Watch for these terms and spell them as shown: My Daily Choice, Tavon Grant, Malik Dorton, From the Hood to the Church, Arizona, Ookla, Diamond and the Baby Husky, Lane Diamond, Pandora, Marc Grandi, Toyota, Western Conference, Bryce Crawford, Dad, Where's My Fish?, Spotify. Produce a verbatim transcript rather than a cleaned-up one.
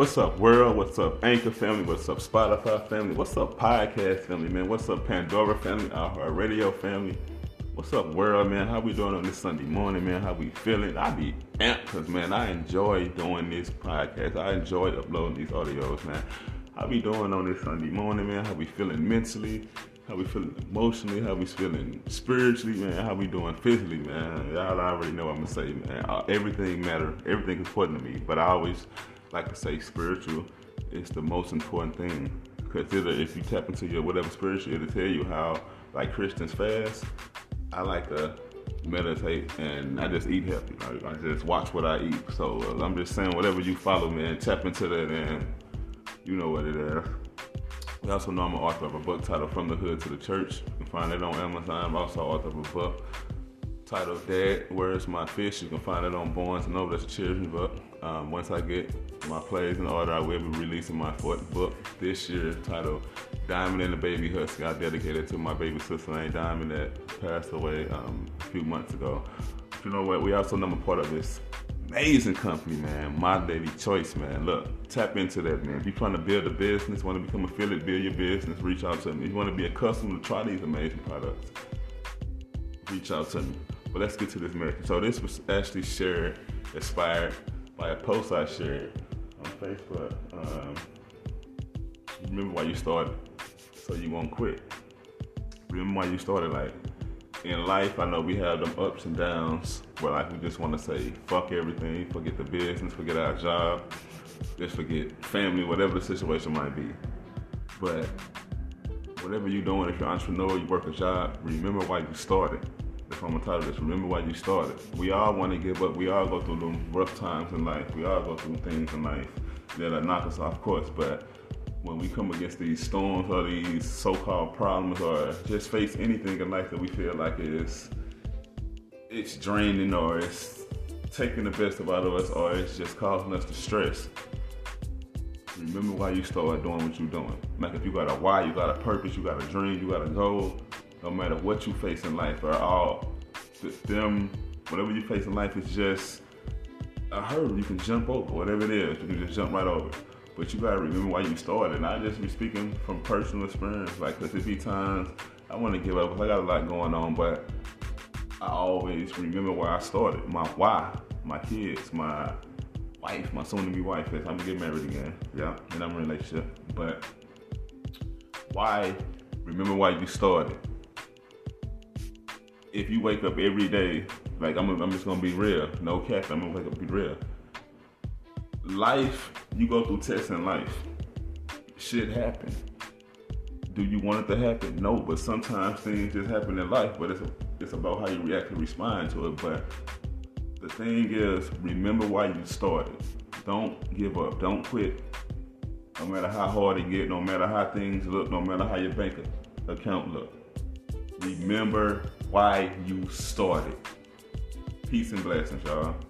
What's up, world? What's up, Anchor family? What's up, Spotify family? What's up, podcast family, man? What's up, Pandora family? Our radio family? What's up, world, man? How we doing on this Sunday morning, man? How we feeling? I be amped because, man, I enjoy doing this podcast. I enjoy uploading these audios, man. How we doing on this Sunday morning, man? How we feeling mentally? How we feeling emotionally? How we feeling spiritually, man? How we doing physically, man? Y'all already know what I'm going to say, man. Uh, everything matters. Everything is important to me. But I always like to say spiritual is the most important thing. Because if you tap into your whatever spiritual, it'll tell you how, like Christians fast. I like to meditate and I just eat healthy. Like, I just watch what I eat. So uh, I'm just saying whatever you follow, man, tap into that and you know what it is. We also know I'm an author of a book titled From the Hood to the Church. You can find it on Amazon. I'm also author of a book titled Dad, Where's My Fish? You can find it on Barnes and Noble. That's a children's book. Um, once I get my plays in order, I will be releasing my fourth book this year titled Diamond and the Baby Husky. I dedicated to my baby sister, Lane Diamond, that passed away um, a few months ago. But you know what? We also know I'm a part of this amazing company, man. My Daily Choice, man. Look, tap into that, man. If you're trying to build a business, want to become affiliate, build your business, reach out to me. If you want to be a customer, try these amazing products, reach out to me. But let's get to this message. So this was actually shared, inspired by a post I shared on Facebook. Um, remember why you started, so you won't quit. Remember why you started. Like, in life, I know we have them ups and downs where, like, we just want to say, fuck everything, forget the business, forget our job, just forget family, whatever the situation might be. But whatever you're doing, if you're an entrepreneur, you work a job, remember why you started. That's what I'm gonna title this. Remember why you started. We all want to give up. We all go through them rough times in life. We all go through things in life that are knock us off course. But when we come against these storms or these so-called problems or just face anything in life that we feel like it's it's draining or it's taking the best out of us or it's just causing us distress, remember why you started doing what you're doing. Like, if you got a why, you got a purpose, you got a dream, you got a goal, no matter what you face in life or all, them, whatever you face in life is just a hurdle. You can jump over, whatever it is, you can just jump right over. But you gotta remember why you started. And I just be speaking from personal experience, like, cause it be times I wanna give up, cause I got a lot going on, but I always remember where I started, my why, my kids, my wife, my soon-to-be wife, cause I'm gonna get married again, yeah, and I'm in a relationship. But why, remember why you started. If you wake up every day, like, I'm, I'm just gonna be real, no cap, I'm gonna wake up and be real. Life, you go through tests in life. Shit happen. Do you want it to happen? No, but sometimes things just happen in life, but it's it's about how you react and respond to it. But the thing is, remember why you started. Don't give up, don't quit. No matter how hard it get, no matter how things look, no matter how your bank account look. Remember why you started. Peace and blessings, y'all.